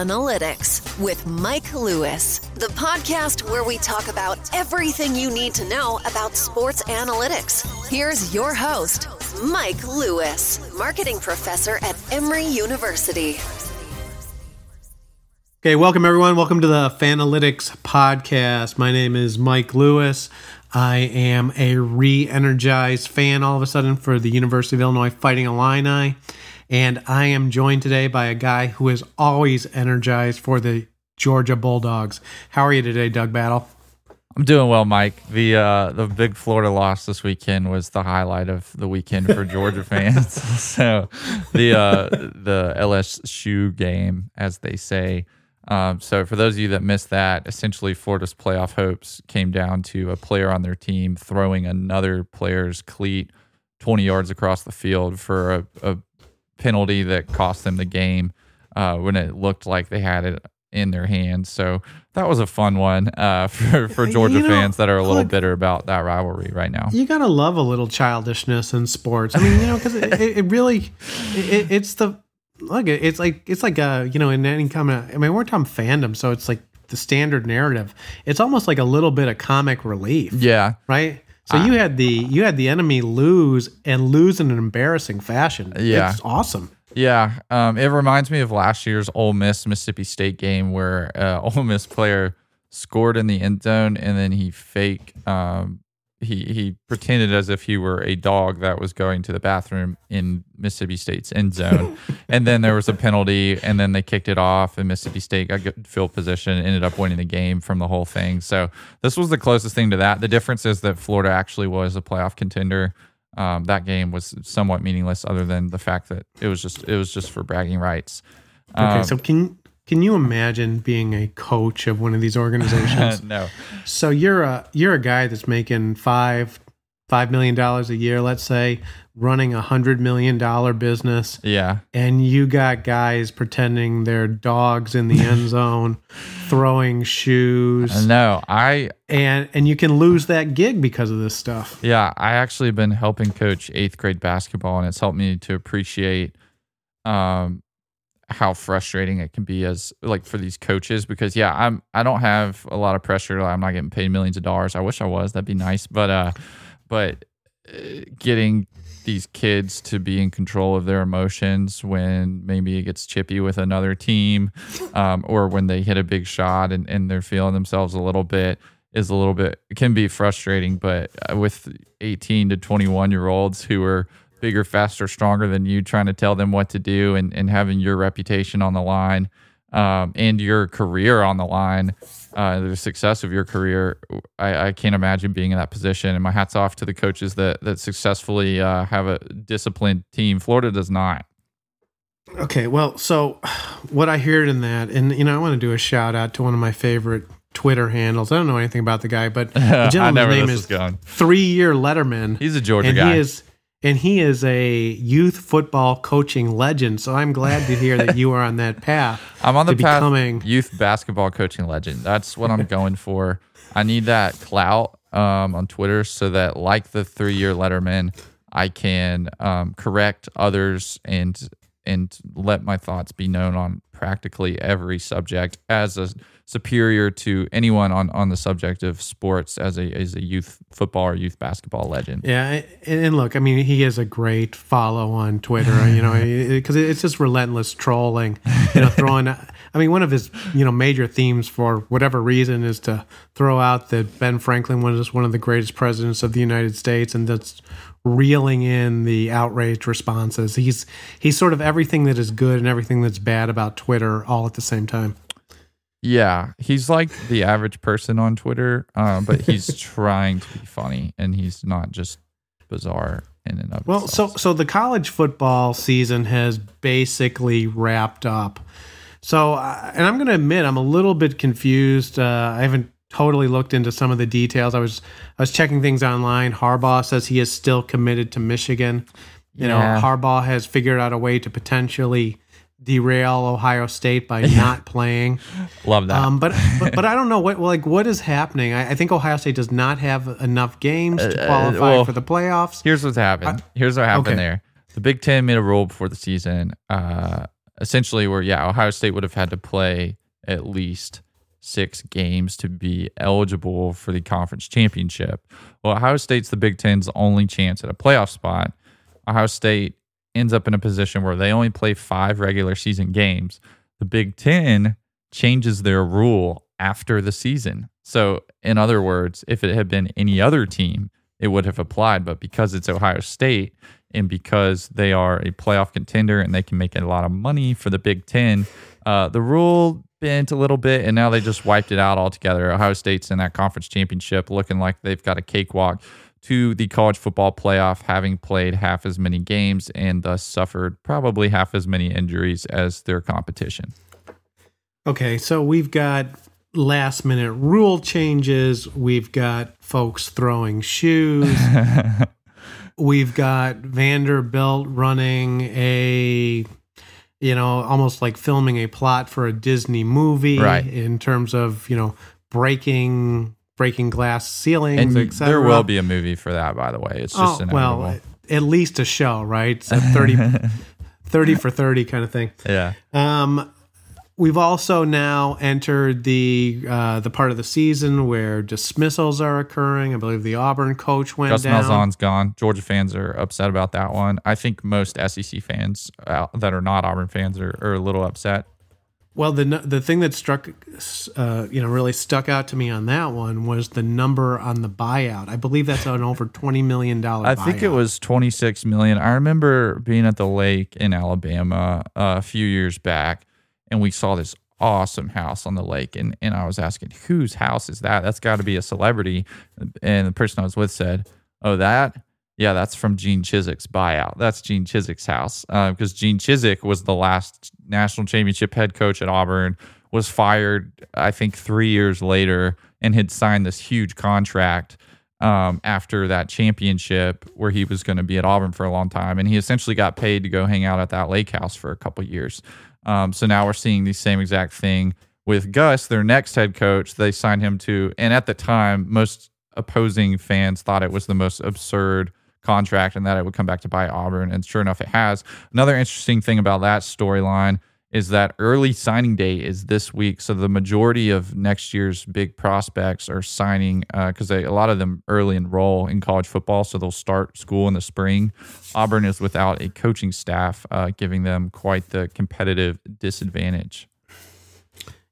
Fanalytics with Mike Lewis, the podcast where we talk about everything you need to know about sports analytics. Here's your host, Mike Lewis, marketing professor at Emory University. Okay, welcome everyone. Welcome to the Fanalytics podcast. My name is Mike Lewis. I am a re-energized fan all of a sudden for the University of Illinois Fighting Illini. And I am joined today by a guy who is always energized for the Georgia Bulldogs. How are you today, Doug Battle? I'm doing well, Mike. The big Florida loss this weekend was the highlight of the weekend for Georgia fans. So the LSU game, as they say. So for those of you that missed that, essentially Florida's playoff hopes came down to a player on their team throwing another player's cleat 20 yards across the field for a penalty that cost them the game when it looked like they had it in their hands. So that was a fun one for Georgia fans that are a little bitter about that rivalry right now. You gotta love a little childishness in sports. I mean, because we're talking fandom, so it's like the standard narrative. It's almost like a little bit of comic relief. Yeah. Right. So you had the enemy lose in an embarrassing fashion. Yeah. It's awesome. Yeah. It reminds me of last year's Ole Miss Mississippi State game where Ole Miss player scored in the end zone and then he he pretended as if he were a dog that was going to the bathroom in Mississippi State's end zone. And then there was a penalty, and then they kicked it off, and Mississippi State got good field position, ended up winning the game from the whole thing. So this was the closest thing to that. The difference is that Florida actually was a playoff contender. That game was somewhat meaningless other than the fact that it was just for bragging rights. Okay, so Can you imagine being a coach of one of these organizations? No. So you're a guy that's making $5 million a year, let's say, running $100 million business. Yeah. And you got guys pretending they're dogs in the end zone, throwing shoes. No, and you can lose that gig because of this stuff. Yeah, I actually have been helping coach 8th grade basketball, and it's helped me to appreciate how frustrating it can be as like for these coaches, because I don't have a lot of pressure. I'm not getting paid millions of dollars. I wish I was, that'd be nice. But getting these kids to be in control of their emotions when maybe it gets chippy with another team, or when they hit a big shot and they're feeling themselves a little bit, it can be frustrating. But with 18 to 21 year olds who are bigger, faster, stronger than you, trying to tell them what to do and having your reputation on the line and your career on the line, the success of your career, I can't imagine being in that position. And my hat's off to the coaches that successfully have a disciplined team. Florida does not. Okay, well, so what I heard in that, and I want to do a shout out to one of my favorite Twitter handles. I don't know anything about the guy, but the gentleman's name is 3-Year Letterman. He's a Georgia guy. And he is a youth football coaching legend, so I'm glad to hear that you are on that path. I'm on the path becoming youth basketball coaching legend. That's what I'm going for. I need that clout on Twitter so that, like the 3-Year Letterman, I can correct others and let my thoughts be known on practically every subject as a superior to anyone on the subject of sports as a youth football or youth basketball legend. Yeah, and look, I mean, he is a great follow on Twitter, because it's just relentless trolling, throwing. I mean, one of his major themes for whatever reason is to throw out that Ben Franklin was one of the greatest presidents of the United States, and that's reeling in the outraged responses. He's sort of everything that is good and everything that's bad about Twitter all at the same time. Yeah, he's like the average person on Twitter, but he's trying to be funny, and he's not just bizarre in and of itself. Well, so the college football season has basically wrapped up. So, and I'm going to admit, I'm a little bit confused. I haven't totally looked into some of the details. I was checking things online. Harbaugh says he is still committed to Michigan. Harbaugh has figured out a way to potentially derail Ohio State by not playing. Love that. But I don't know what is happening. I think Ohio State does not have enough games to qualify for the playoffs. Here's what happened. There. The Big Ten made a rule before the season essentially where, yeah, Ohio State would have had to play at least 6 games to be eligible for the conference championship. Well, Ohio State's the Big Ten's only chance at a playoff spot. Ohio State ends up in a position where they only play 5 regular season games. The Big Ten changes their rule after the season. So, in other words, if it had been any other team, it would have applied. But because it's Ohio State and because they are a playoff contender and they can make a lot of money for the Big Ten, the rule bent a little bit, and now they just wiped it out altogether. Ohio State's in that conference championship looking like they've got a cakewalk to the college football playoff, having played half as many games and thus suffered probably half as many injuries as their competition. Okay, so we've got last-minute rule changes. We've got folks throwing shoes. We've got Vanderbilt running a, you know, almost like filming a plot for a Disney movie, right, in terms of, you know, breaking glass ceilings, etc. There will be a movie for that, by the way. It's just inevitable. Well, at least a show, right? It's a 30 for 30 kind of thing. Yeah. We've also now entered the part of the season where dismissals are occurring. I believe the Auburn coach went down. Gus Malzahn's gone. Georgia fans are upset about that one. I think most SEC fans that are not Auburn fans are a little upset. Well, the thing that really stuck out to me on that one was the number on the buyout. I believe that's an over $20 million buyout. I think it was $26 million. I remember being at the lake in Alabama a few years back, and we saw this awesome house on the lake. And I was asking, whose house is that? That's got to be a celebrity. And the person I was with said, oh, that? Yeah, that's from Gene Chizik's buyout. That's Gene Chizik's house. Because Gene Chizik was the last national championship head coach at Auburn, was fired, I think, 3 years later, and had signed this huge contract after that championship where he was going to be at Auburn for a long time. And he essentially got paid to go hang out at that lake house for a couple years. So now we're seeing the same exact thing with Gus, their next head coach. They signed him to, and at the time, most opposing fans thought it was the most absurd contract and that it would come back to buy Auburn. And sure enough, it has. Another interesting thing about that storyline is that early signing day is this week. So the majority of next year's big prospects are signing because a lot of them early enroll in college football. So they'll start school in the spring. Auburn is without a coaching staff, giving them quite the competitive disadvantage.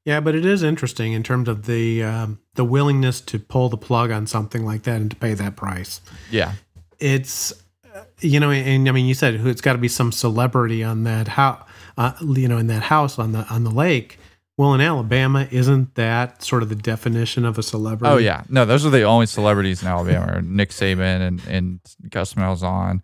Yeah, but it is interesting in terms of the willingness to pull the plug on something like that and to pay that price. Yeah. It's, you know, and I mean, you said it's got to be some celebrity on that house, in that house on the lake. Well, in Alabama, isn't that sort of the definition of a celebrity? Oh yeah, no, those are the only celebrities in Alabama: Nick Saban and Gus Malzahn,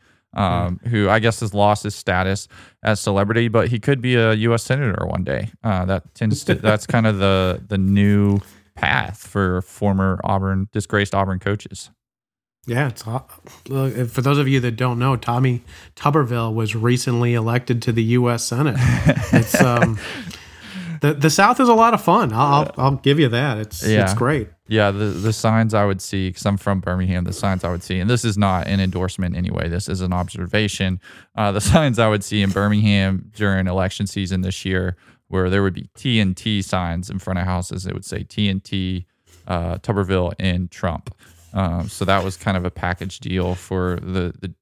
who I guess has lost his status as celebrity, but he could be a U.S. senator one day. That's kind of the new path for former disgraced Auburn coaches. Yeah, for those of you that don't know, Tommy Tuberville was recently elected to the U.S. Senate. It's the South is a lot of fun. I'll give you that. It's great. Yeah, the signs I would see, because I'm from Birmingham, the signs I would see, and this is not an endorsement anyway, this is an observation. The signs I would see in Birmingham during election season this year, where there would be TNT signs in front of houses. It would say TNT, Tuberville, and Trump. So that was kind of a package deal for the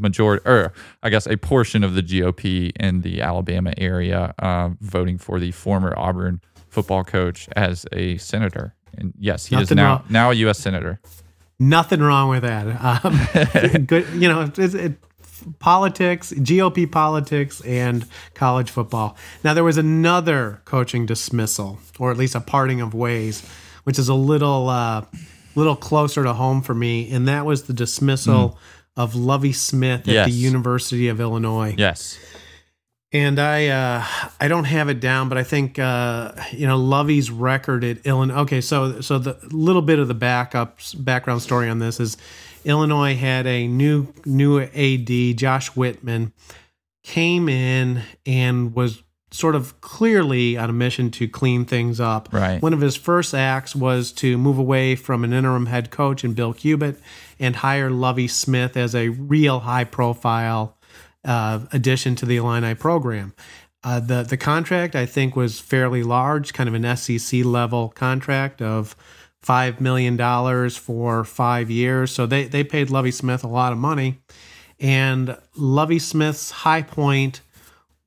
majority, or I guess a portion of the GOP in the Alabama area, voting for the former Auburn football coach as a senator. And yes, he is now a U.S. senator. Nothing wrong with that. Good, you know, politics, GOP politics, and college football. Now, there was another coaching dismissal, or at least a parting of ways, which is a little closer to home for me, and that was the dismissal of Lovie Smith at the University of Illinois. Yes. And I don't have it down, but I think Lovie's record at Illinois. Okay, so the little bit of the background story on this is Illinois had a new AD, Josh Whitman, came in and was sort of clearly on a mission to clean things up. Right. One of his first acts was to move away from an interim head coach in Bill Cubitt and hire Lovie Smith as a real high-profile addition to the Illini program. The contract, I think, was fairly large, kind of an SEC-level contract of $5 million for 5 years. So they paid Lovie Smith a lot of money. And Lovie Smith's high point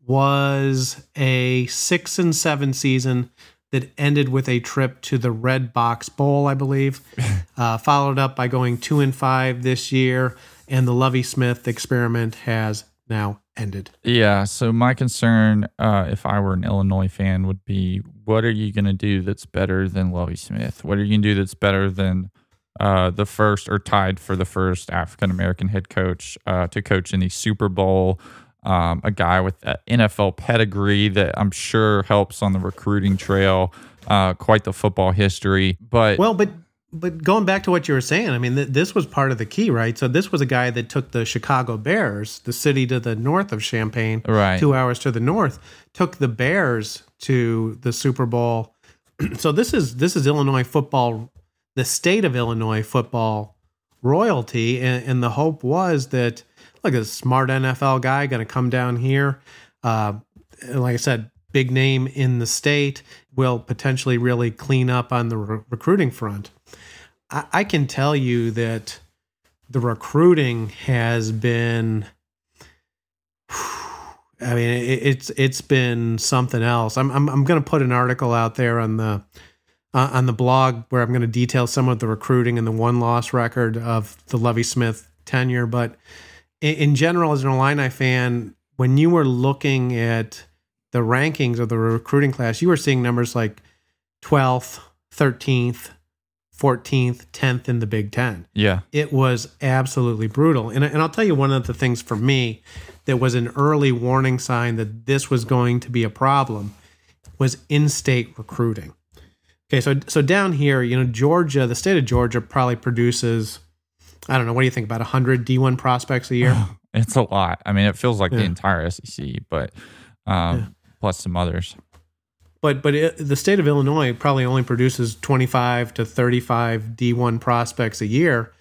was a 6-7 season that ended with a trip to the Red Box Bowl, I believe, followed up by going 2-5 this year. And the Lovie Smith experiment has now ended. Yeah, so my concern, if I were an Illinois fan, would be what are you going to do that's better than Lovie Smith? What are you going to do that's better than the first or tied for the first African-American head coach to coach in the Super Bowl? A guy with an NFL pedigree that I'm sure helps on the recruiting trail, quite the football history. But going back to what you were saying, I mean, this was part of the key, right? So this was a guy that took the Chicago Bears, the city to the north of Champaign, right, 2 hours to the north, took the Bears to the Super Bowl. So this is Illinois football, the state of Illinois football royalty, and the hope was that, like, a smart NFL guy going to come down here, like I said, big name in the state, will potentially really clean up on the recruiting front. I can tell you that the recruiting has been, I mean, it's been something else. I'm going to put an article out there on the blog where I'm going to detail some of the recruiting and the one-loss record of the Lovie Smith tenure. But in general, as an Illini fan, when you were looking at the rankings of the recruiting class, you were seeing numbers like 12th, 13th, 14th, 10th in the Big Ten. Yeah. It was absolutely brutal. And I'll tell you one of the things for me that was an early warning sign that this was going to be a problem was in-state recruiting. Okay, so down here, you know, Georgia, the state of Georgia probably produces, I don't know, what do you think, about 100 D1 prospects a year? It's a lot. I mean, it feels like the entire SEC, but plus some others. But the state of Illinois probably only produces 25 to 35 D1 prospects a year.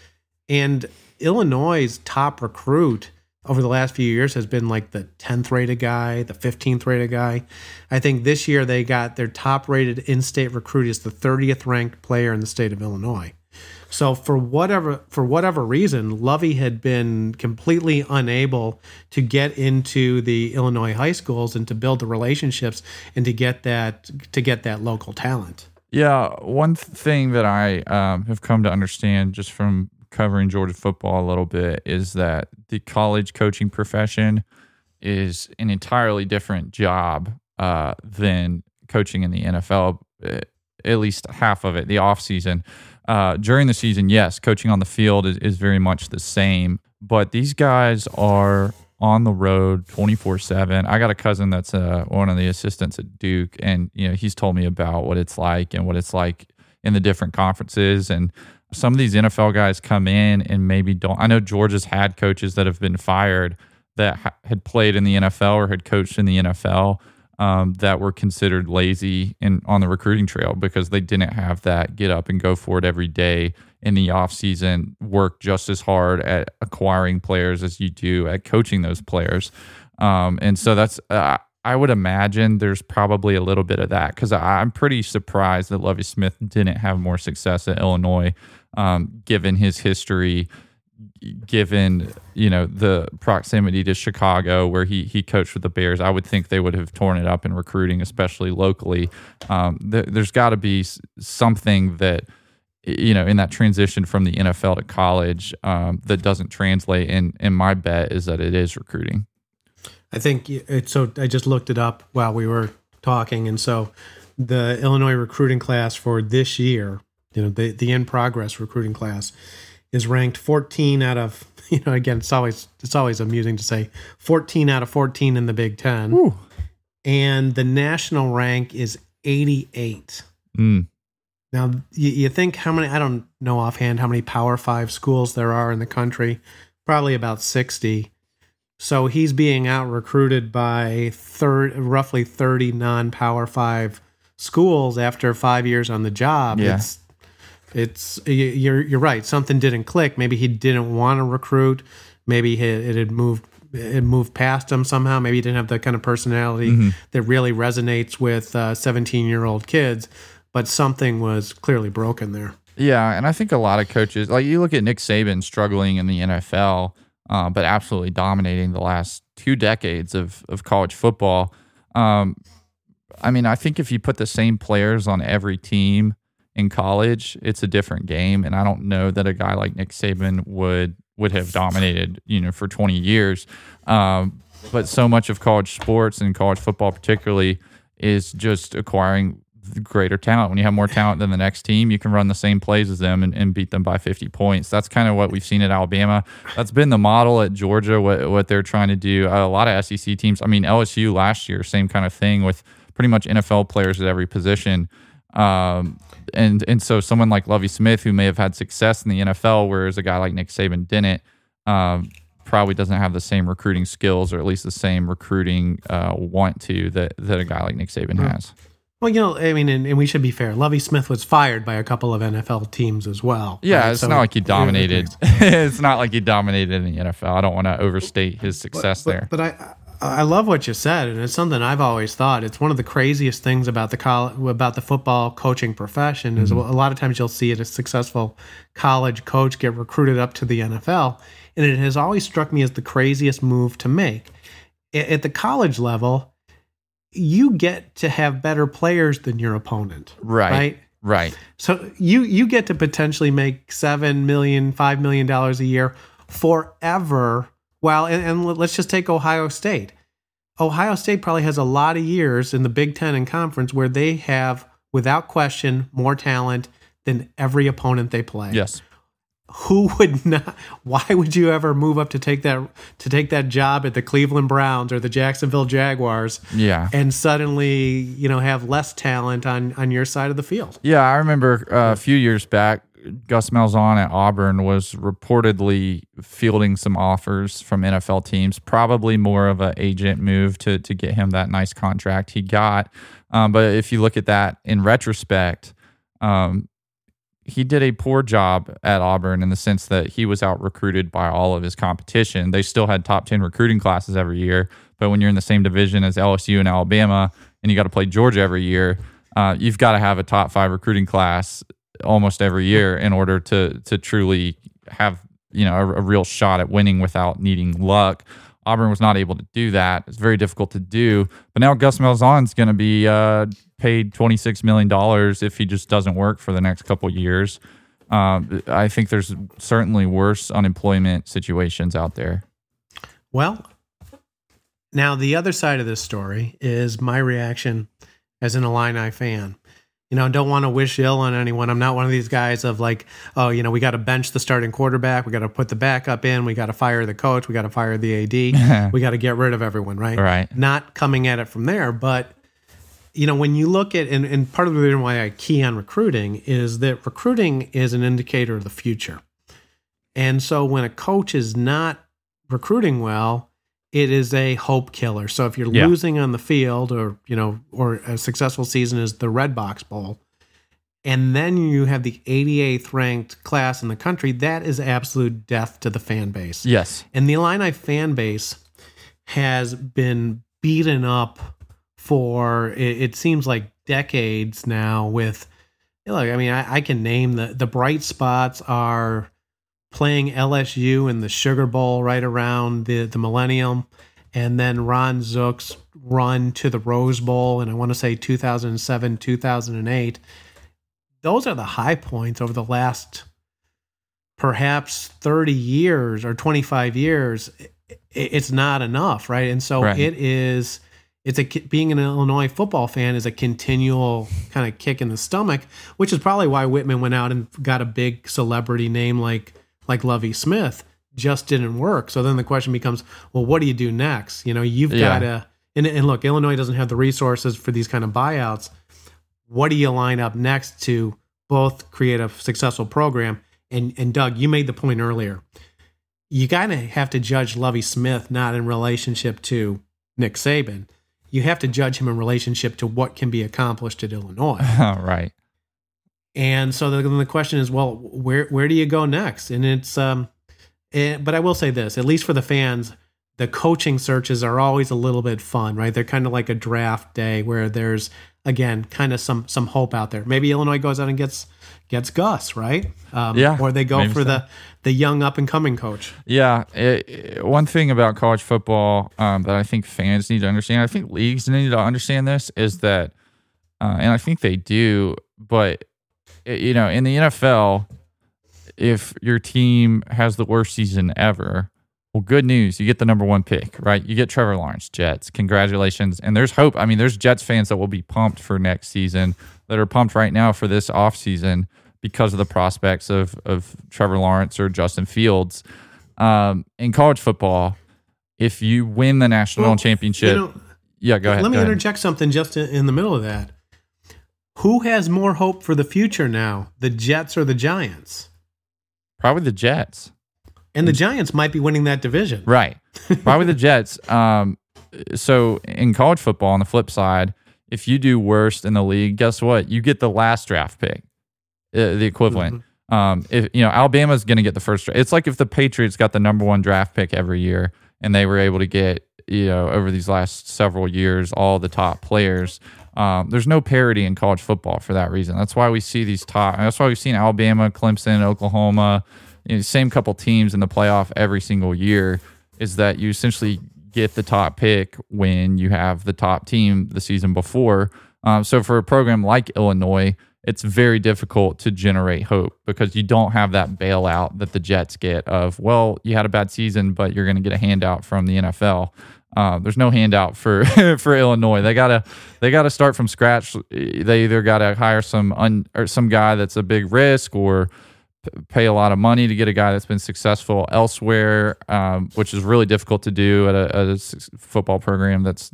And Illinois' top recruit over the last few years has been like the 10th rated guy, the 15th rated guy. I think this year they got their top rated in-state recruit is the 30th ranked player in the state of Illinois. So for whatever reason, Lovie had been completely unable to get into the Illinois high schools and to build the relationships and to get that local talent. Yeah, one thing that I have come to understand just from covering Georgia football a little bit is that the college coaching profession is an entirely different job than coaching in the NFL. At least half of it, the offseason. During the season, yes, coaching on the field is very much the same, but these guys are on the road 24/7. I got a cousin that's one of the assistants at Duke, and you know he's told me about what it's like and what it's like in the different conferences. And some of these NFL guys come in and maybe don't. I know Georgia's had coaches that have been fired that had played in the NFL or had coached in the NFL. That were considered lazy and on the recruiting trail because they didn't have that get up and go for it every day in the offseason, work just as hard at acquiring players as you do at coaching those players. And so that's, I would imagine there's probably a little bit of that because I'm pretty surprised that Lovie Smith didn't have more success at Illinois, given his history, given, you know, the proximity to Chicago where he coached with the Bears. I would think they would have torn it up in recruiting, especially locally. There's got to be something that, you know, in that transition from the NFL to college that doesn't translate. And my bet is that it is recruiting. I think it's so. I just looked it up while we were talking. And so the Illinois recruiting class for this year, you know, the in-progress recruiting class, is ranked 14 out of, you know, again, it's always amusing to say 14 out of 14 in the Big Ten. Ooh. And the national rank is 88. Mm. Now, you think how many, I don't know offhand how many Power 5 schools there are in the country, probably about 60. So he's being out-recruited by roughly 30 non-Power 5 schools after 5 years on the job. Yeah. It's you're right. Something didn't click. Maybe he didn't want to recruit. Maybe it had moved it moved past him somehow. Maybe he didn't have the kind of personality that really resonates with 17-year-old kids, but something was clearly broken there. Yeah, and I think a lot of coaches, like you look at Nick Saban struggling in the NFL, but absolutely dominating the last 2 decades of college football. I mean, I think if you put the same players on every team in college, it's a different game. And I don't know that a guy like Nick Saban would have dominated, you know, for 20 years. But so much of college sports and college football particularly is just acquiring greater talent. When you have more talent than the next team, you can run the same plays as them and beat them by 50 points. That's kind of what we've seen at Alabama. That's been the model at Georgia, what they're trying to do. A lot of SEC teams, I mean, LSU last year, same kind of thing with pretty much NFL players at every position. And so someone like Lovie Smith, who may have had success in the NFL, whereas a guy like Nick Saban didn't, probably doesn't have the same recruiting skills, or at least the same recruiting want to that a guy like Nick Saban has. Well, you know, I mean, and we should be fair. Lovie Smith was fired by a couple of NFL teams as well. Yeah, right? It's not like he dominated. It's not like he dominated in the NFL. I don't want to overstate his success there. But I love what you said, and it's something I've always thought. It's one of the craziest things about the football coaching profession is a lot of times you'll see a successful college coach get recruited up to the NFL, and it has always struck me as the craziest move to make. At the college level, you get to have better players than your opponent. Right. So you get to potentially make $7 million, $5 million a year forever. Well, and let's just take Ohio State. Ohio State probably has a lot of years in the Big Ten and conference where they have, without question, more talent than every opponent they play. Yes. Who would not? Why would you ever move up to take that job at the Cleveland Browns or the Jacksonville Jaguars? Yeah, and suddenly have less talent on your side of the field. Yeah, I remember a few years back, Gus Malzahn at Auburn was reportedly fielding some offers from NFL teams. Probably more of an agent move to get him that nice contract he got. But if you look at that in retrospect, he did a poor job at Auburn in the sense that he was out recruited by all of his competition. They still had top 10 recruiting classes every year, but when you're in the same division as LSU and Alabama and you got to play Georgia every year, you've got to have a top 5 recruiting class almost every year in order to truly have a real shot at winning without needing luck. Auburn was not able to do that. It's very difficult to do. But now Gus Malzahn's going to be paid $26 million if he just doesn't work for the next couple of years. I think there's certainly worse unemployment situations out there. Well, now the other side of this story is my reaction as an Illini fan. I don't want to wish ill on anyone. I'm not one of these guys of like, we got to bench the starting quarterback. We got to put the backup in. We got to fire the coach. We got to fire the AD. We got to get rid of everyone, right? Right. Not coming at it from there. But, when you look at, and part of the reason why I key on recruiting is that recruiting is an indicator of the future. And so when a coach is not recruiting well, it is a hope killer. So if you're losing on the field or a successful season is the Red Box Bowl, and then you have the 88th ranked class in the country, that is absolute death to the fan base. Yes. And the Illini fan base has been beaten up for, it seems like, decades now with, I can name the bright spots are playing LSU in the Sugar Bowl right around the millennium, and then Ron Zook's run to the Rose Bowl, and I want to say 2007, 2008. Those are the high points over the last perhaps 30 years or 25 years. It's not enough, right? And so being an Illinois football fan is a continual kind of kick in the stomach, which is probably why Whitman went out and got a big celebrity name like Lovie Smith. Just didn't work. So then the question becomes, well, what do you do next? You've got to, and look, Illinois doesn't have the resources for these kind of buyouts. What do you line up next to both create a successful program? And Doug, you made the point earlier. You kind of have to judge Lovie Smith not in relationship to Nick Saban. You have to judge him in relationship to what can be accomplished at Illinois. Right. And so then the question is, well, where do you go next? And but I will say this, at least for the fans, the coaching searches are always a little bit fun, right? They're kind of like a draft day where there's, again, kind of some hope out there. Maybe Illinois goes out and gets Gus, right? Or they go for the young up-and-coming coach. Yeah. One thing about college football that I think fans need to understand, I think leagues need to understand this, is that, and I think they do, but, in the NFL, if your team has the worst season ever, well, good news, you get the number one pick, right? You get Trevor Lawrence, Jets. Congratulations. And there's hope. I mean, there's Jets fans that will be pumped for next season, that are pumped right now for this offseason because of the prospects of Trevor Lawrence or Justin Fields. In college football, if you win the national championship... go ahead. Let me interject something just in the middle of that. Who has more hope for the future now, the Jets or the Giants? Probably the Jets. And the Giants might be winning that division. Right. Probably the Jets. So in college football, on the flip side, if you do worst in the league, guess what? You get the last draft pick, the equivalent. Mm-hmm. Alabama's going to get the first draft. It's like if the Patriots got the number one draft pick every year and they were able to get, over these last several years, all the top players. There's no parity in college football for that reason. That's why we see these top. That's why we've seen Alabama, Clemson, Oklahoma, same couple teams in the playoff every single year, is that you essentially get the top pick when you have the top team the season before. So for a program like Illinois, it's very difficult to generate hope because you don't have that bailout that the Jets get of, well, you had a bad season, but you're going to get a handout from the NFL. There's no handout for for Illinois. They gotta start from scratch. They either gotta hire some guy that's a big risk, or pay a lot of money to get a guy that's been successful elsewhere, which is really difficult to do at a football program that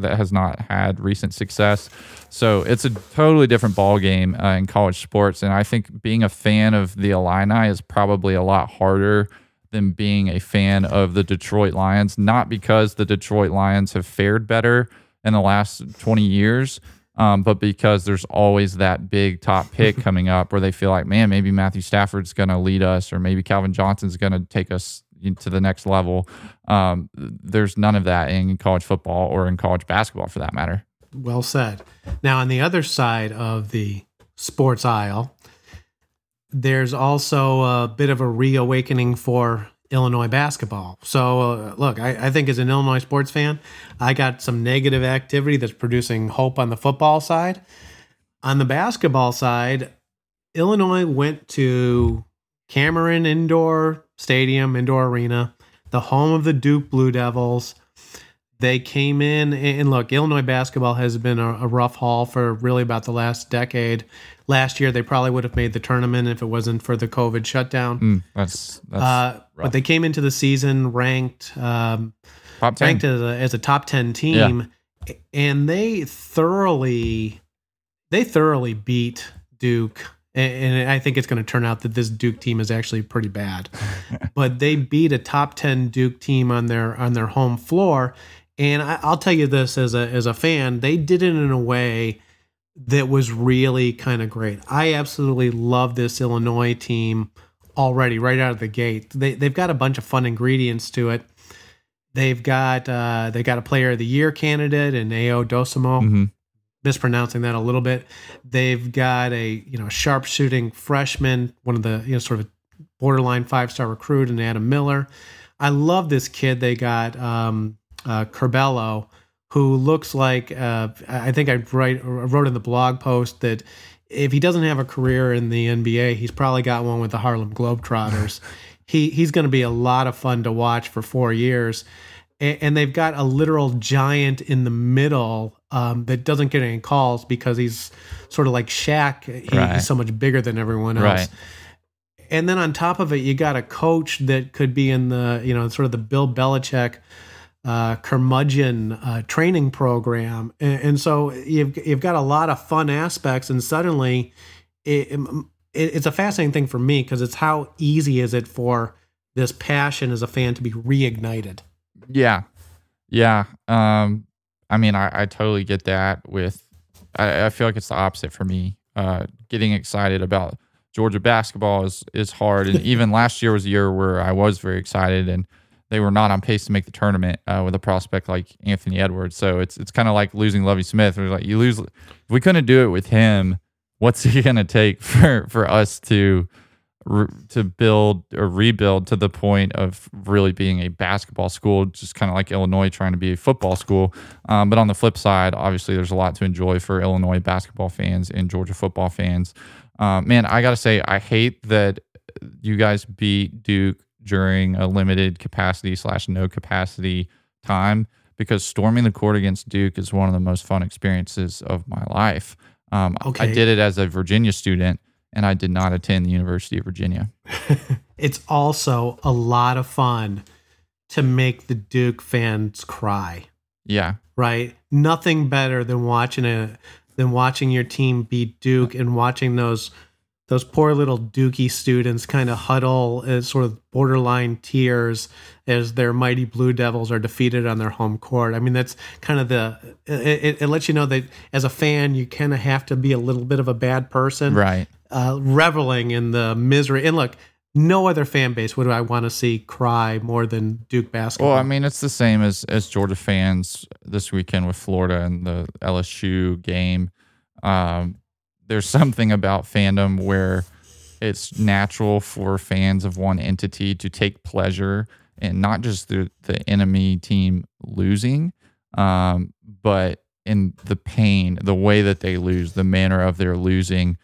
has not had recent success. So it's a totally different ballgame in college sports. And I think being a fan of the Illini is probably a lot harder than being a fan of the Detroit Lions, not because the Detroit Lions have fared better in the last 20 years, but because there's always that big top pick coming up where they feel like, man, maybe Matthew Stafford's going to lead us, or maybe Calvin Johnson's going to take us to the next level. There's none of that in college football or in college basketball for that matter. Well said. Now, on the other side of the sports aisle, there's also a bit of a reawakening for Illinois basketball. So, look, I think as an Illinois sports fan, I got some negative activity that's producing hope on the football side. On the basketball side, Illinois went to Cameron Indoor Arena, the home of the Duke Blue Devils. They came in, and look, Illinois basketball has been a rough haul for really about the last decade. Last year, they probably would have made the tournament if it wasn't for the COVID shutdown. That's rough. But they came into the season ranked, top 10. Ranked as a top 10 team, yeah. And they thoroughly beat Duke. And I think it's going to turn out that this Duke team is actually pretty bad, but they beat a top 10 Duke team on their home floor. And I'll tell you this as a fan, they did it in a way that was really kind of great. I absolutely love this Illinois team already, right out of the gate. They've got a bunch of fun ingredients to it. They've got a Player of the Year candidate in Ayo Dosunmu, mispronouncing that a little bit. They've got a sharp shooting freshman, one of the sort of borderline 5-star recruit, and Adam Miller. I love this kid. They got Curbelo, who looks like, I think I wrote in the blog post that if he doesn't have a career in the NBA, he's probably got one with the Harlem Globetrotters. He's going to be a lot of fun to watch for 4 years. And they've got a literal giant in the middle that doesn't get any calls because he's sort of like Shaq. He's so much bigger than everyone else. Right. And then on top of it, you got a coach that could be in the, sort of the Bill Belichick curmudgeon training program, and so you've got a lot of fun aspects, and suddenly it's a fascinating thing for me because it's how easy is it for this passion as a fan to be reignited. Yeah. I totally get that. I feel like it's the opposite for me. Getting excited about Georgia basketball is hard, and even last year was a year where I was very excited, and they were not on pace to make the tournament with a prospect like Anthony Edwards. So it's kind of like losing Lovie Smith. It was like you lose. If we couldn't do it with him, what's it going to take for us to build or rebuild to the point of really being a basketball school, just kind of like Illinois trying to be a football school. But on the flip side, obviously there's a lot to enjoy for Illinois basketball fans and Georgia football fans. Man, I got to say, I hate that you guys beat Duke during a limited capacity / no capacity time, because storming the court against Duke is one of the most fun experiences of my life. Okay. I did it as a Virginia student, and I did not attend the University of Virginia. It's also a lot of fun to make the Duke fans cry. Yeah. Right? Nothing better than watching your team beat Duke and watching those poor little Dookie students kind of huddle as sort of borderline tears as their mighty Blue Devils are defeated on their home court. I mean, that's kind of it lets you know that as a fan, you kind of have to be a little bit of a bad person. Right. Reveling in the misery. And look, no other fan base would I want to see cry more than Duke basketball. Well, I mean, it's the same as Georgia fans this weekend with Florida and the LSU game. There's something about fandom where it's natural for fans of one entity to take pleasure in not just the enemy team losing, but in the pain, the way that they lose, the manner of their losing.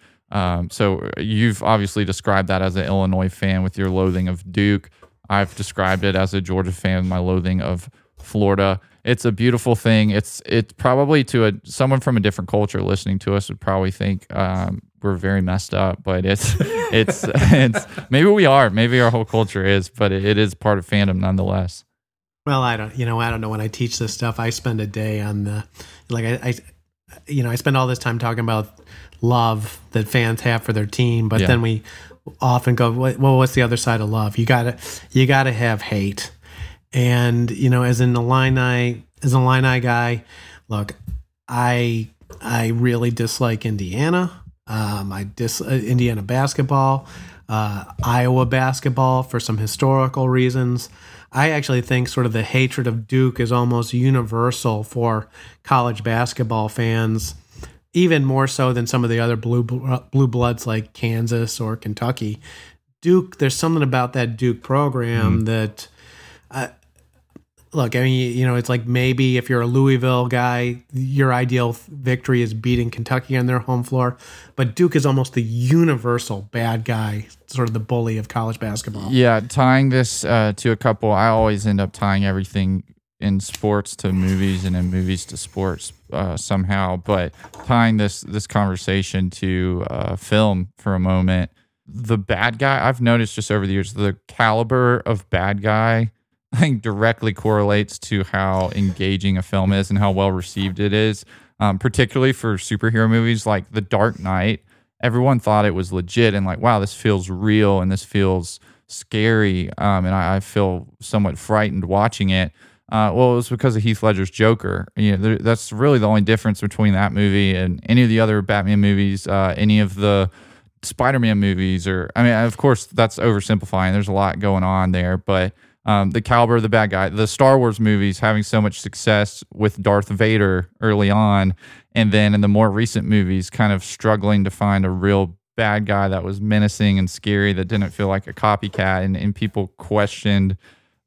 So you've obviously described that as an Illinois fan with your loathing of Duke. I've described it as a Georgia fan with my loathing of Florida. It's a beautiful thing. It's probably to someone from a different culture listening to us would probably think we're very messed up, but it's maybe we are. Maybe our whole culture is, but it is part of fandom nonetheless. Well, I don't know. When I teach this stuff, I spend a day on I spend all this time talking about love that fans have for their team, but then we often go, well, what's the other side of love? You gotta have hate. And, as an Illini guy, look, I really dislike Indiana. I dislike Indiana basketball, Iowa basketball for some historical reasons. I actually think sort of the hatred of Duke is almost universal for college basketball fans, even more so than some of the other blue bloods like Kansas or Kentucky. Duke, there's something about that Duke program that... Look, I mean, it's like maybe if you're a Louisville guy, your ideal victory is beating Kentucky on their home floor. But Duke is almost the universal bad guy, sort of the bully of college basketball. Yeah, tying this to a couple, I always end up tying everything in sports to movies and in movies to sports somehow. But tying this conversation to film for a moment, the bad guy, I've noticed just over the years, the caliber of bad guy, I think, directly correlates to how engaging a film is and how well received it is, particularly for superhero movies like The Dark Knight. Everyone thought it was legit and like, wow, this feels real and this feels scary, and I feel somewhat frightened watching it. Well, it was because of Heath Ledger's Joker. That's really the only difference between that movie and any of the other Batman movies, any of the Spider-Man movies, of course, that's oversimplifying. There's a lot going on there, but... the caliber of the bad guy, the Star Wars movies having so much success with Darth Vader early on, and then in the more recent movies kind of struggling to find a real bad guy that was menacing and scary, that didn't feel like a copycat, and people questioned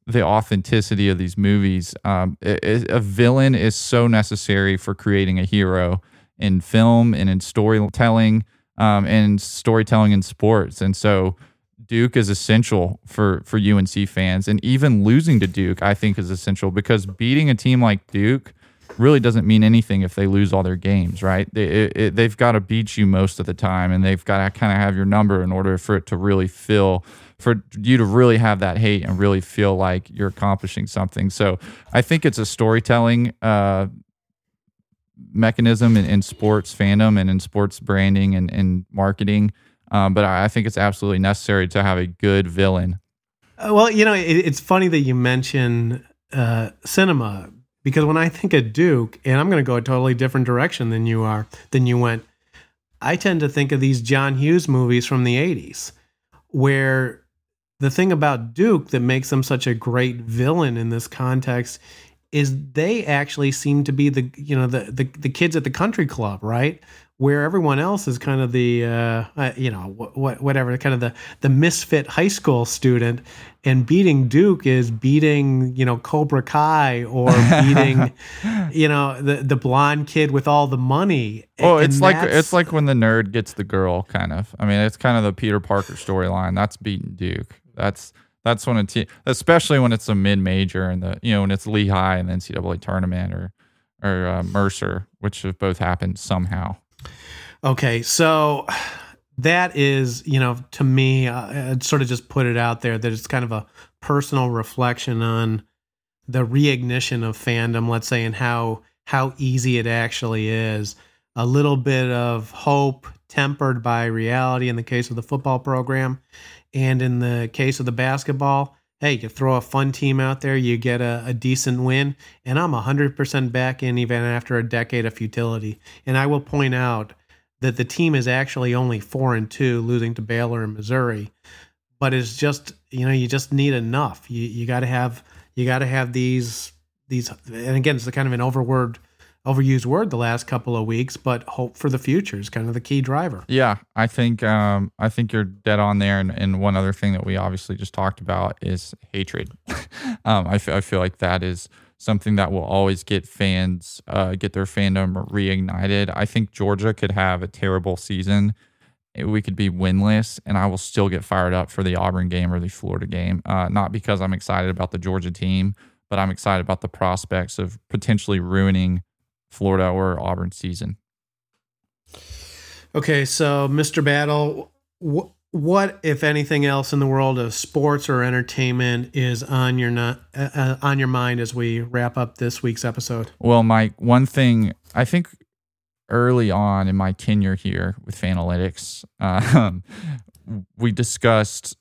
the authenticity of these movies. A villain is so necessary for creating a hero in film and in storytelling, and storytelling in sports. And so Duke is essential for UNC fans, and even losing to Duke, I think, is essential, because beating a team like Duke really doesn't mean anything if they lose all their games, right? They've got to beat you most of the time, and they've got to kind of have your number in order for it to really feel, for you to really have that hate and really feel like you're accomplishing something. So I think it's a storytelling mechanism in sports fandom and in sports branding and marketing. But I think it's absolutely necessary to have a good villain. Well, it's funny that you mention cinema, because when I think of Duke, and I'm going to go a totally different direction than you went, I tend to think of these John Hughes movies from the 80s, where the thing about Duke that makes them such a great villain in this context is they actually seem to be the kids at the country club, right? Where everyone else is kind of the, kind of the misfit high school student, and beating Duke is beating, Cobra Kai, or beating, the blonde kid with all the money. Oh, it's like when the nerd gets the girl, kind of. I mean, it's kind of the Peter Parker storyline. That's beating Duke. That's when especially when it's a mid-major and when it's Lehigh and the NCAA tournament or Mercer, which have both happened somehow. Okay, so that is, to me, I'd sort of just put it out there that it's kind of a personal reflection on the reignition of fandom, let's say, and how easy it actually is. A little bit of hope tempered by reality in the case of the football program, and in the case of the basketball, hey, you throw a fun team out there, you get a decent win, and I'm 100% back in even after a decade of futility. And I will point out that the team is actually only 4-2, losing to Baylor and Missouri. But it's just, you just need enough. You got to have these, and again, it's kind of an overused word the last couple of weeks, but hope for the future is kind of the key driver. Yeah, I think you're dead on there. And one other thing that we obviously just talked about is hatred. I feel like that is something that will always get fans, get their fandom reignited. I think Georgia could have a terrible season. We could be winless, and I will still get fired up for the Auburn game or the Florida game. Not because I'm excited about the Georgia team, but I'm excited about the prospects of potentially ruining Florida or Auburn season. Okay, so Mr. Battle, what if anything else in the world of sports or entertainment is on your mind as we wrap up this week's episode? Well, Mike, one thing I think early on in my tenure here with Fanalytics, we discussed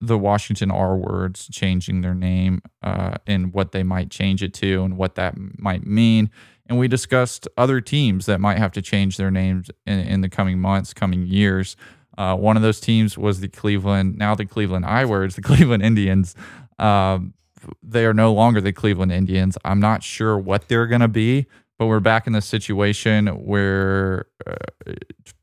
the Washington R-Words changing their name and what they might change it to and what that might mean. And we discussed other teams that might have to change their names in the coming months, coming years. One of those teams was the Cleveland I-Words, the Cleveland Indians. They are no longer the Cleveland Indians. I'm not sure what they're going to be, but we're back in the situation where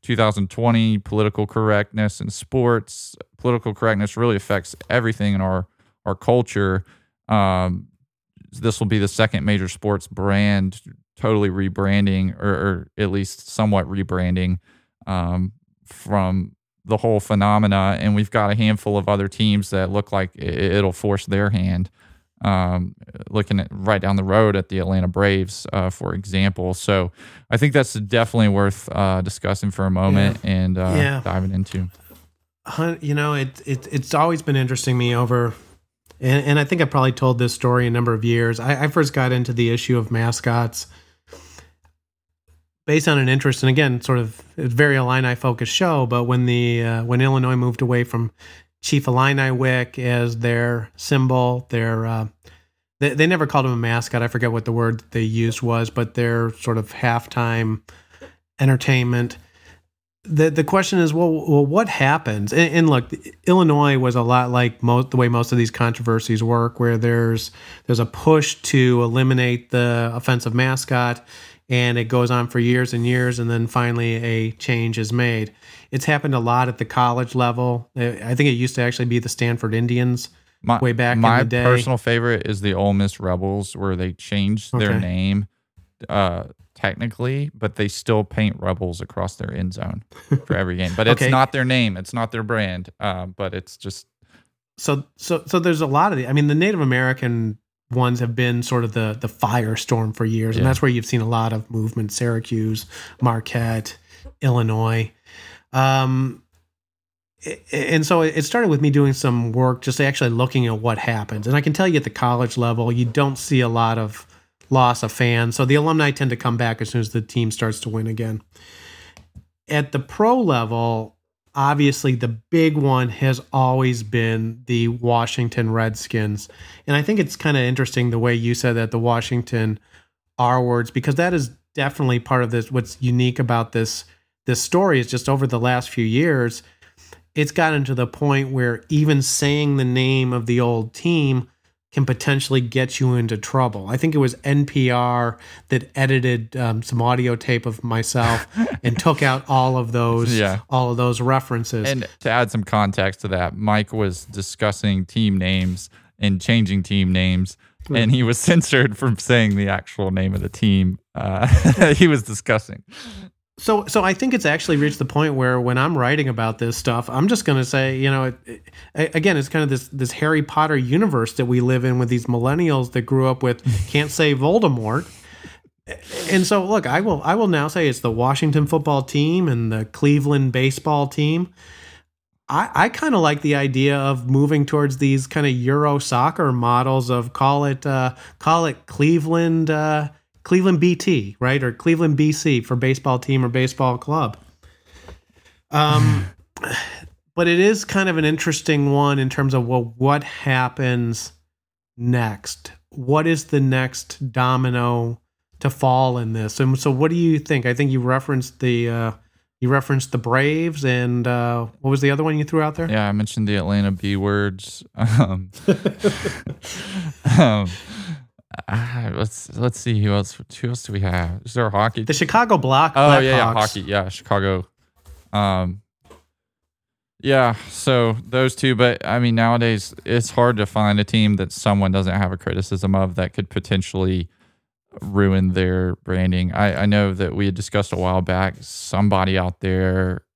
2020 political correctness in sports, political correctness really affects everything in our culture. This will be the second major sports brand totally rebranding, or at least somewhat rebranding from the whole phenomena. And we've got a handful of other teams that look like it'll force their hand, looking at right down the road at the Atlanta Braves, for example. So I think that's definitely worth discussing for a moment and diving into. It's always been interesting me over... And I think I probably told this story a number of years. I first got into the issue of mascots based on an interest, and again, sort of a very Illini-focused show, but when Illinois moved away from Chief Illini Wick as their symbol, they never called him a mascot. I forget what the word they used was, but their sort of halftime entertainment. The question is, well, what happens? And look, Illinois was a lot like the way most of these controversies work, where there's a push to eliminate the offensive mascot, and it goes on for years and years, and then finally a change is made. It's happened a lot at the college level. I think it used to actually be the Stanford Indians way back in the day. My personal favorite is the Ole Miss Rebels, where they changed their name. Technically, but they still paint Rebels across their end zone for every game. But it's not their name, it's not their brand. But it's just so. There's a lot of the. I mean, the Native American ones have been sort of the firestorm for years, and that's where you've seen a lot of movement: Syracuse, Marquette, Illinois. And so it started with me doing some work, just actually looking at what happens. And I can tell you at the college level, you don't see a lot of loss of fans. So the alumni tend to come back as soon as the team starts to win again. At the pro level, obviously the big one has always been the Washington Redskins. And I think it's kind of interesting the way you said that, the Washington R-Words, because that is definitely part of this. What's unique about this story is just over the last few years, it's gotten to the point where even saying the name of the old team can potentially get you into trouble. I think it was NPR that edited some audio tape of myself and took out all of those references. And to add some context to that, Mike was discussing team names and changing team names, and he was censored from saying the actual name of the team he was discussing. So I think it's actually reached the point where when I'm writing about this stuff, I'm just going to say, you know, again, it's kind of this Harry Potter universe that we live in with these millennials that grew up with can't say Voldemort. And so, look, I will now say it's the Washington football team and the Cleveland baseball team. I kind of like the idea of moving towards these kind of Euro soccer models of call it Cleveland BT, right? Or Cleveland BC for baseball team or baseball club. But it is kind of an interesting one in terms of, well, what happens next? What is the next domino to fall in this? And so what do you think? I think you referenced the Braves and what was the other one you threw out there? Yeah, I mentioned the Atlanta B-words. Let's see who else do we have? Is there a hockey? The Chicago Blackhawks. Yeah, Chicago. So those two, but I mean nowadays it's hard to find a team that someone doesn't have a criticism of that could potentially ruin their branding. I know that we had discussed a while back somebody out there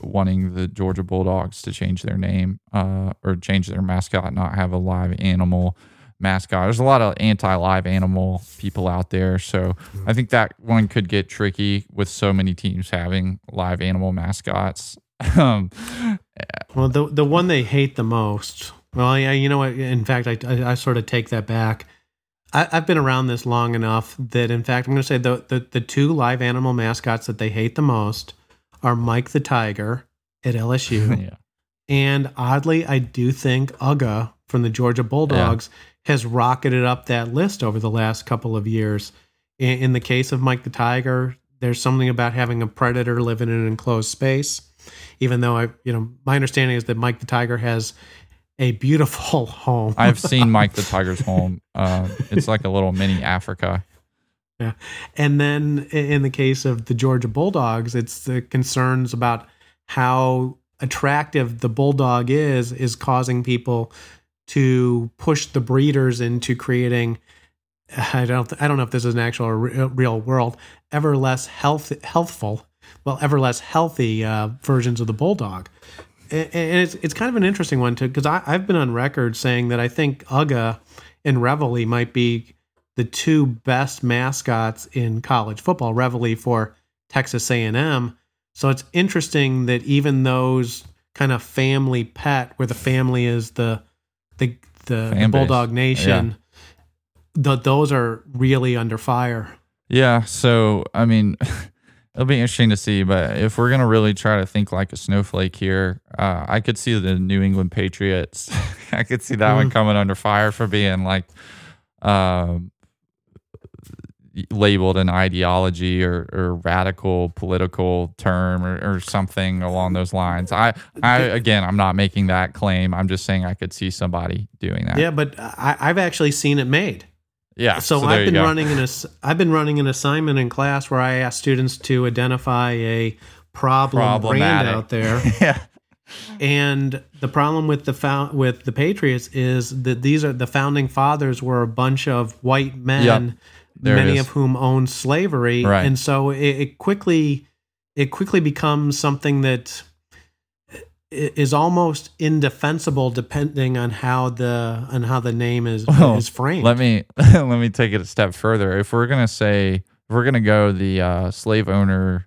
wanting the Georgia Bulldogs to change their name or change their mascot, not have a live animal mascot. There's a lot of anti-live animal people out there, so I think that one could get tricky with so many teams having live animal mascots. Well, the one they hate the most. Well, yeah, you know what? In fact, I sort of take that back. I've been around this long enough that, in fact, I'm going to say the two live animal mascots that they hate the most are Mike the Tiger at LSU, yeah, and oddly, I do think Uga from the Georgia Bulldogs has rocketed up that list over the last couple of years. In the case of Mike the Tiger, there's something about having a predator live in an enclosed space, even though my understanding is that Mike the Tiger has a beautiful home. I've seen Mike the Tiger's home. It's like a little mini Africa. Yeah. And then in the case of the Georgia Bulldogs, it's the concerns about how attractive the bulldog is causing people to push the breeders into creating, I don't know if this is an actual or real world, ever less healthy versions of the bulldog. And it's kind of an interesting one too, because I've been on record saying that I think Uga and Reveille might be the two best mascots in college football. Reveille for Texas A&M. So it's interesting that even those kind of family pet, where the family is the Bulldog Nation, those are really under fire. Yeah, so, I mean, it'll be interesting to see, but if we're going to really try to think like a snowflake here, I could see the New England Patriots. I could see that one coming under fire for being like labeled an ideology or radical political term or something along those lines. Again, I'm not making that claim. I'm just saying I could see somebody doing that. Yeah, but I've actually seen it made. Yeah. So I've been running an assignment in class where I asked students to identify a brand out there. Yeah. And the problem with the Patriots is that these are the founding fathers were a bunch of white men. Yep. Many of whom owned slavery, right. And so it quickly becomes something that is almost indefensible, depending on how the name is framed. Let me take it a step further. If we're gonna go the slave owner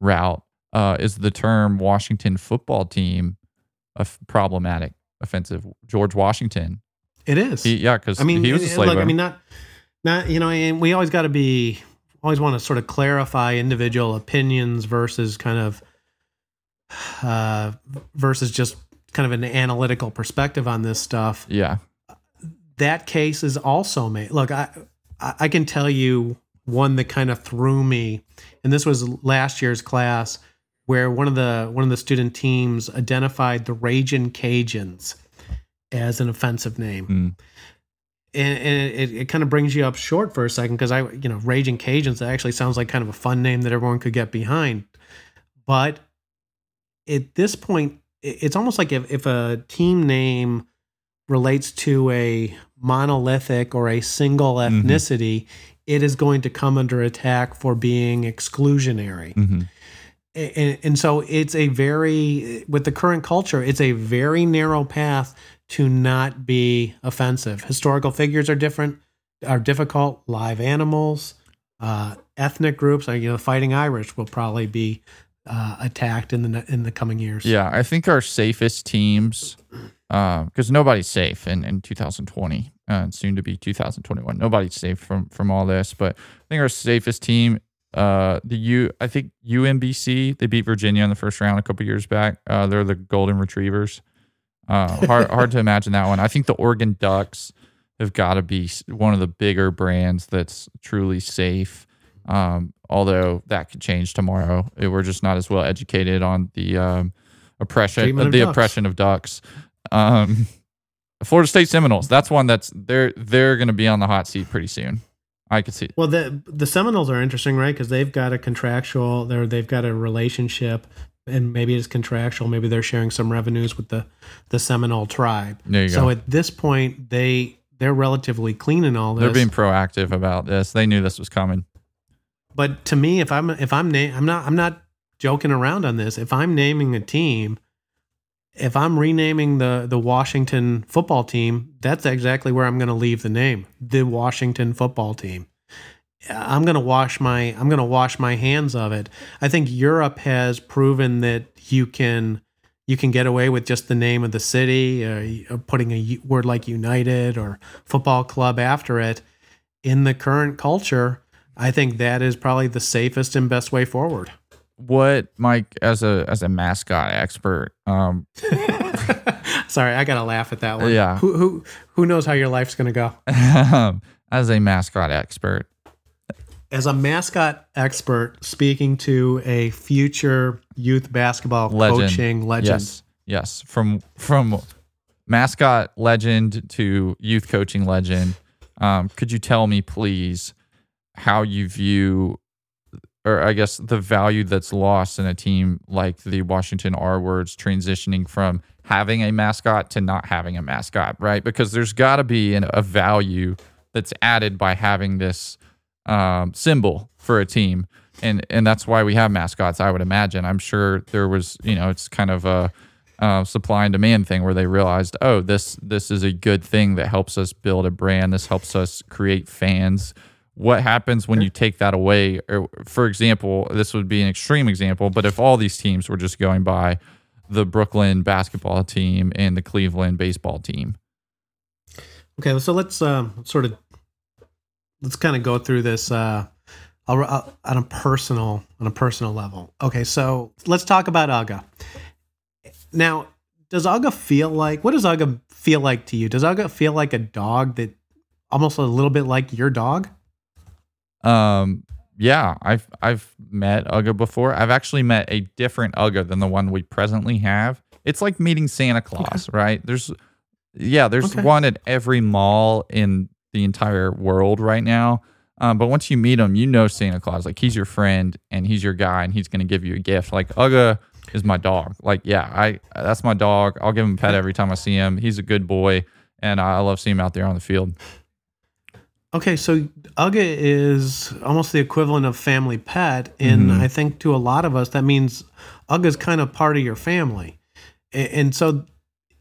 route, is the term Washington football team problematic, offensive? George Washington. It is. Because he was a slave owner. And we always got to want to sort of clarify individual opinions versus versus just kind of an analytical perspective on this stuff. Yeah. That case is also made. Look, I can tell you one that kind of threw me, and this was last year's class where one of the student teams identified the Ragin' Cajuns as an offensive name. Mm. And it kind of brings you up short for a second, because Ragin' Cajuns, that actually sounds like kind of a fun name that everyone could get behind. But at this point, it's almost like if a team name relates to a monolithic or a single ethnicity, mm-hmm. it is going to come under attack for being exclusionary. Mm-hmm. And so it's with the current culture, it's a very narrow path to not be offensive. Historical figures are difficult. Live animals, ethnic groups, Fighting Irish will probably be attacked in the coming years. Yeah, I think our safest teams, because nobody's safe in 2020 and soon to be 2021. Nobody's safe from all this, but I think our safest team. I think UMBC, they beat Virginia in the first round a couple years back. They're the Golden Retrievers. Hard to imagine that one. I think the Oregon Ducks have got to be one of the bigger brands that's truly safe. Although that could change tomorrow. We're just not as well educated on the oppression of ducks. Florida State Seminoles. That's one they're going to be on the hot seat pretty soon. I could see it. Well, the Seminoles are interesting, right? Because they've got a contractual, they've got a relationship, and maybe it's contractual. Maybe they're sharing some revenues with the Seminole tribe. There you go. So at this point, they're relatively clean in all this. They're being proactive about this. They knew this was coming. But to me, I'm not joking around on this. If I'm naming a team, if I'm renaming the Washington football team, that's exactly where I'm going to leave the name, the Washington football team. I'm going to wash my hands of it. I think Europe has proven that you can get away with just the name of the city, putting a word like United or football club after it. In the current culture, I think that is probably the safest and best way forward. What, Mike, as a mascot expert? Sorry, I gotta laugh at that one. Yeah, who knows how your life's gonna go? As a mascot expert, speaking to a future youth basketball coaching legend. Yes, from mascot legend to youth coaching legend. Could you tell me, please, how you view? Or I guess the value that's lost in a team like the Washington R-Words transitioning from having a mascot to not having a mascot, right? Because there's got to be a value that's added by having this symbol for a team. And that's why we have mascots, I would imagine. I'm sure there was, it's kind of a supply and demand thing where they realized, oh, this is a good thing that helps us build a brand. This helps us create fans. What happens when you take that away? For example, this would be an extreme example, but if all these teams were just going by the Brooklyn basketball team and the Cleveland baseball team. Okay, so let's kind of go through this on a personal level. Okay, so let's talk about Uga. Now, what does Uga feel like to you? Does Uga feel like a dog that almost a little bit like your dog? Yeah, I've met Uga before. I've actually met a different Uga than the one we presently have. It's like meeting Santa Claus, right? There's one at every mall in the entire world right now. But once you meet him, Santa Claus, like he's your friend and he's your guy and he's going to give you a gift. Like Uga is my dog. Like, yeah, that's my dog. I'll give him a pet every time I see him. He's a good boy and I love seeing him out there on the field. Okay, so Uga is almost the equivalent of family pet, and I think to a lot of us, that means Uga is kind of part of your family. And so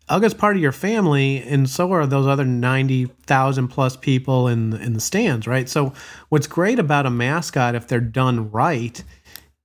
Uga is part of your family, and so are those other 90,000-plus people in the stands, right? So what's great about a mascot, if they're done right,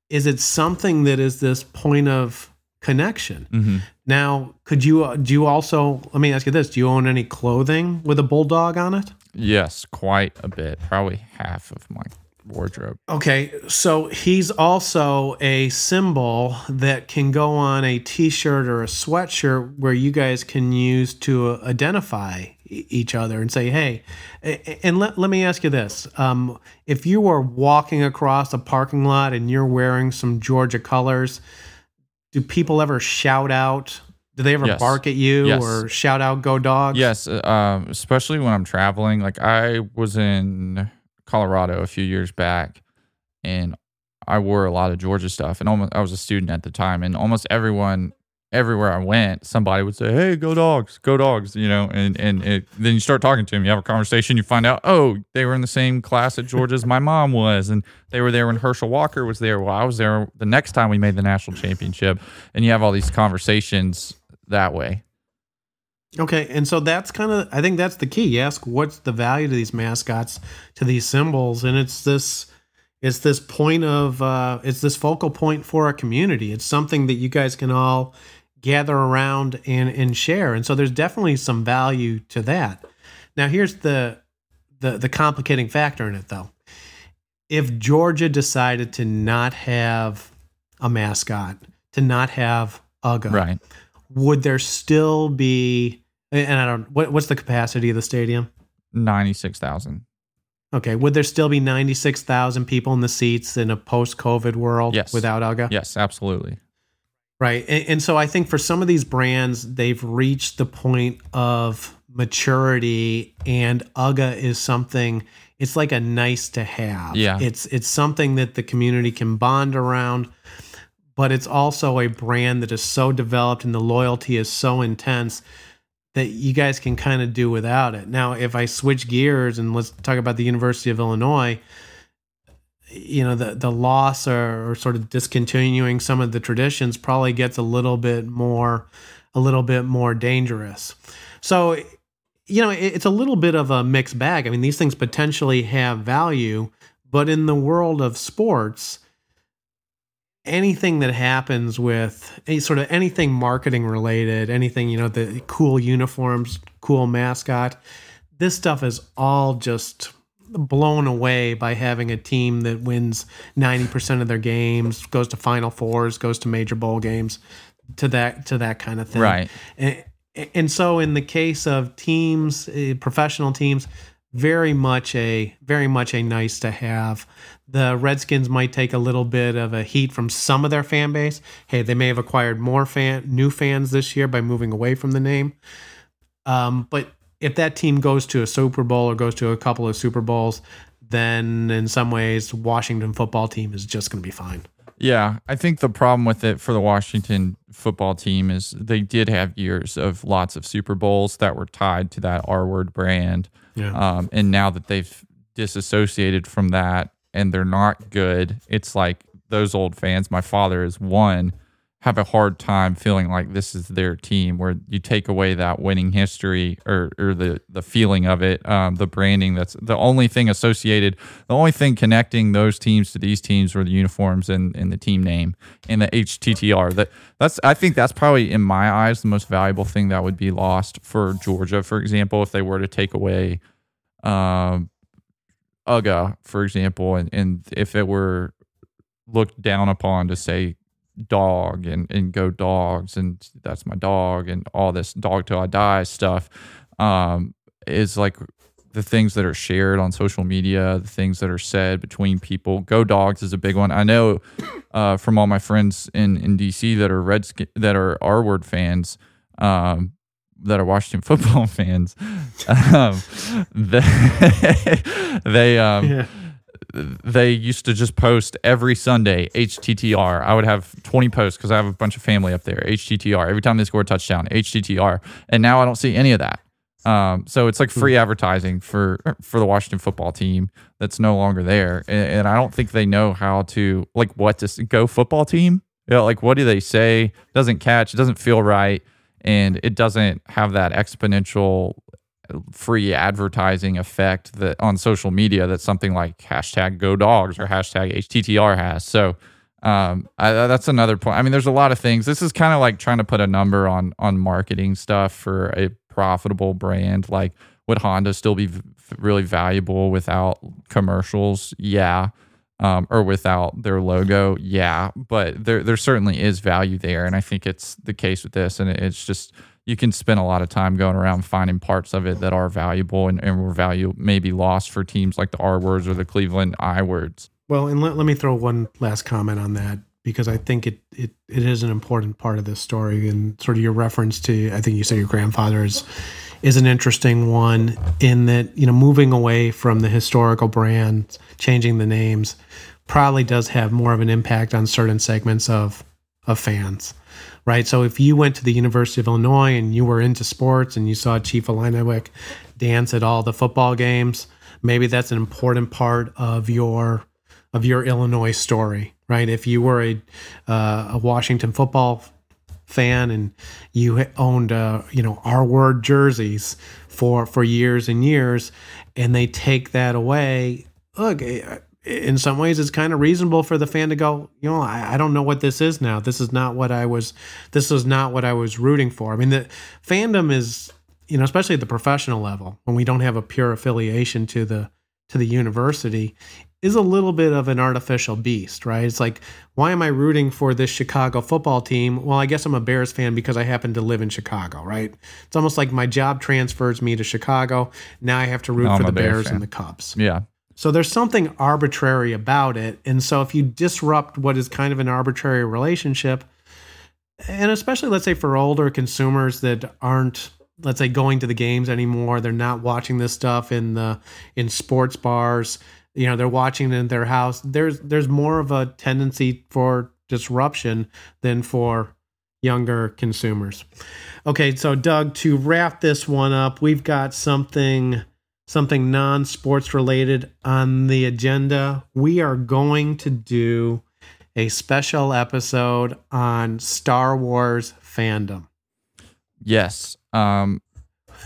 is it's something that is this point of connection. Mm-hmm. Now, do you also, let me ask you this, do you own any clothing with a bulldog on it? Yes, quite a bit. Probably half of my wardrobe. Okay, so he's also a symbol that can go on a t-shirt or a sweatshirt where you guys can use to identify each other and say, hey, and let me ask you this. If you are walking across a parking lot and you're wearing some Georgia colors, do people ever shout out? Do they ever bark at you or shout out, go dogs? Yes, especially when I'm traveling. Like I was in Colorado a few years back, and I wore a lot of Georgia stuff. And almost, I was a student at the time, and almost everyone, everywhere I went, somebody would say, "Hey, go dogs," you know. And then you start talking to them, you have a conversation, you find out, oh, they were in the same class at Georgia as my mom was, and they were there when Herschel Walker was there. Well, I was there the next time we made the national championship, and you have all these conversations that way. Okay, and so that's kind of, I think that's the key. You ask what's the value to these mascots, to these symbols, and it's this. It's this point of, it's this focal point for our community. It's something that you guys can all gather around and share. And so there's definitely some value to that. Now, here's the complicating factor in it, though. If Georgia decided to not have a mascot, to not have Uga, right, would there still be, and I don't, what's the capacity of the stadium? 96,000. Okay, would there still be 96,000 people in the seats in a post-COVID world without Uga? Yes, absolutely. Right, and so I think for some of these brands, they've reached the point of maturity, and Uga is something, it's like a nice to have. Yeah. It's something that the community can bond around, but it's also a brand that is so developed and the loyalty is so intense that you guys can kind of do without it. Now, if I switch gears and let's talk about the University of Illinois, you know, the loss or sort of discontinuing some of the traditions probably gets a little bit more dangerous. So, you know, it's a little bit of a mixed bag. I mean, these things potentially have value, but in the world of sports, anything that happens with sort of anything marketing related, anything, you know, the cool uniforms, cool mascot, this stuff is all just blown away by having a team that wins 90% of their games, goes to Final Fours, goes to major bowl games, to that kind of thing. Right. And so in the case of teams, professional teams, very much a nice to have. The Redskins might take a little bit of a heat from some of their fan base. Hey, they may have acquired more new fans this year by moving away from the name. But if that team goes to a Super Bowl or goes to a couple of Super Bowls, then in some ways Washington football team is just going to be fine. Yeah, I think the problem with it for the Washington football team is they did have years of lots of Super Bowls that were tied to that R-word brand. Yeah. And now that they've disassociated from that and they're not good, it's like those old fans, my father is one, have a hard time feeling like this is their team, where you take away that winning history or the feeling of it, the branding. That's the only thing associated, the only thing connecting those teams to these teams were the uniforms and the team name and the HTTR. I think that's probably, in my eyes, the most valuable thing that would be lost for Georgia, for example, if they were to take away Uga, for example, and if it were looked down upon to say dog and go dogs and that's my dog and all this dog till I die stuff, is like the things that are shared on social media, the things that are said between people. Go dogs is a big one. I know from all my friends in DC that are Redskins, that are R-word fans, that are Washington football fans, they used to just post every Sunday, HTTR. I would have 20 posts because I have a bunch of family up there, HTTR. Every time they score a touchdown, HTTR. And now I don't see any of that. So it's like free advertising for the Washington football team that's no longer there. And I don't think they know how to, like, what to go football team. You know, like, what do they say? It doesn't catch. It doesn't feel right. And it doesn't have that exponential free advertising effect that on social media that something like hashtag go dogs or hashtag HTTR has. So that's another point. I mean, there's a lot of things. This is kind of like trying to put a number on marketing stuff for a profitable brand. Like, would Honda still be really valuable without commercials? Yeah. Or without their logo? Yeah. But there certainly is value there. And I think it's the case with this. And it's just, you can spend a lot of time going around finding parts of it that are valuable and were value maybe lost for teams like the R words or the Cleveland I words. Well, and let me throw one last comment on that. because I think it is an important part of this story. And sort of your reference to, I think you said your grandfather is an interesting one in that, you know, moving away from the historical brands, changing the names probably does have more of an impact on certain segments of fans, right? So if you went to the University of Illinois and you were into sports and you saw Chief Illiniwek dance at all the football games, maybe that's an important part of your Illinois story, right? If you were a Washington football fan and you owned R-word jerseys for years and years, and they take that away, look, in some ways it's kind of reasonable for the fan to go, you know, I don't know what this is now. This is not what I was rooting for. I mean, the fandom is, you know, especially at the professional level when we don't have a pure affiliation to the university, is a little bit of an artificial beast, right? It's like, why am I rooting for this Chicago football team? Well, I guess I'm a Bears fan because I happen to live in Chicago, right? It's almost like my job transfers me to Chicago. Now I have to root for the Bears and the Cubs. Yeah. So there's something arbitrary about it. And so if you disrupt what is kind of an arbitrary relationship, and especially, let's say, for older consumers that aren't, let's say, going to the games anymore, they're not watching this stuff in sports bars, you know, they're watching it in their house. There's more of a tendency for disruption than for younger consumers. Okay, so Doug, to wrap this one up, we've got something non-sports related on the agenda. We are going to do a special episode on Star Wars fandom. Yes.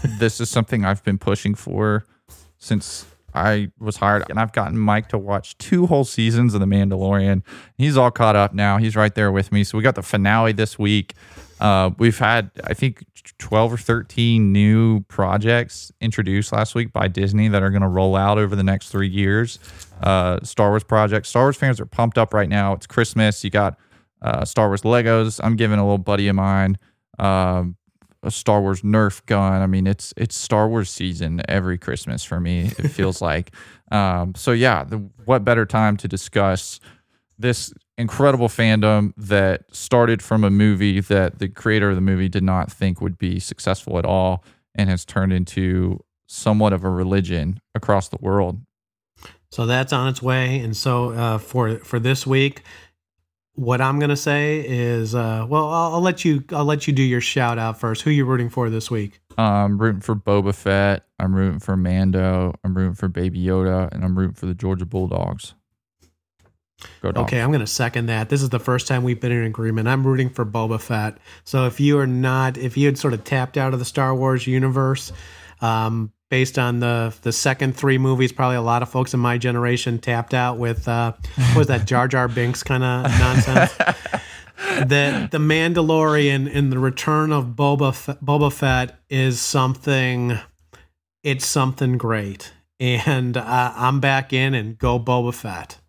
This is something I've been pushing for since I was hired, and I've gotten Mike to watch 2 whole seasons of The Mandalorian. He's all caught up now. He's right there with me. So we got the finale this week. We've had, I think, 12 or 13 new projects introduced last week by Disney that are going to roll out over the next 3 years. Star Wars projects. Star Wars fans are pumped up right now. It's Christmas. You got Star Wars Legos. I'm giving a little buddy of mine a Star Wars Nerf gun. I mean, it's Star Wars season every Christmas for me, it feels like. So yeah, what better time to discuss this incredible fandom that started from a movie that the creator of the movie did not think would be successful at all and has turned into somewhat of a religion across the world. So that's on its way. And so for this week, what I'm going to say is, I'll let you do your shout out first. Who are you rooting for this week? I'm rooting for Boba Fett. I'm rooting for Mando. I'm rooting for Baby Yoda, and I'm rooting for the Georgia Bulldogs. Go Dogs. Okay, I'm going to second that. This is the first time we've been in agreement. I'm rooting for Boba Fett. So if you had sort of tapped out of the Star Wars universe, based on the second 3 movies, probably a lot of folks in my generation tapped out with what was that Jar Jar Binks kind of nonsense. The Mandalorian and the Return of Boba Fett is something. It's something great, and I'm back in, and go Boba Fett.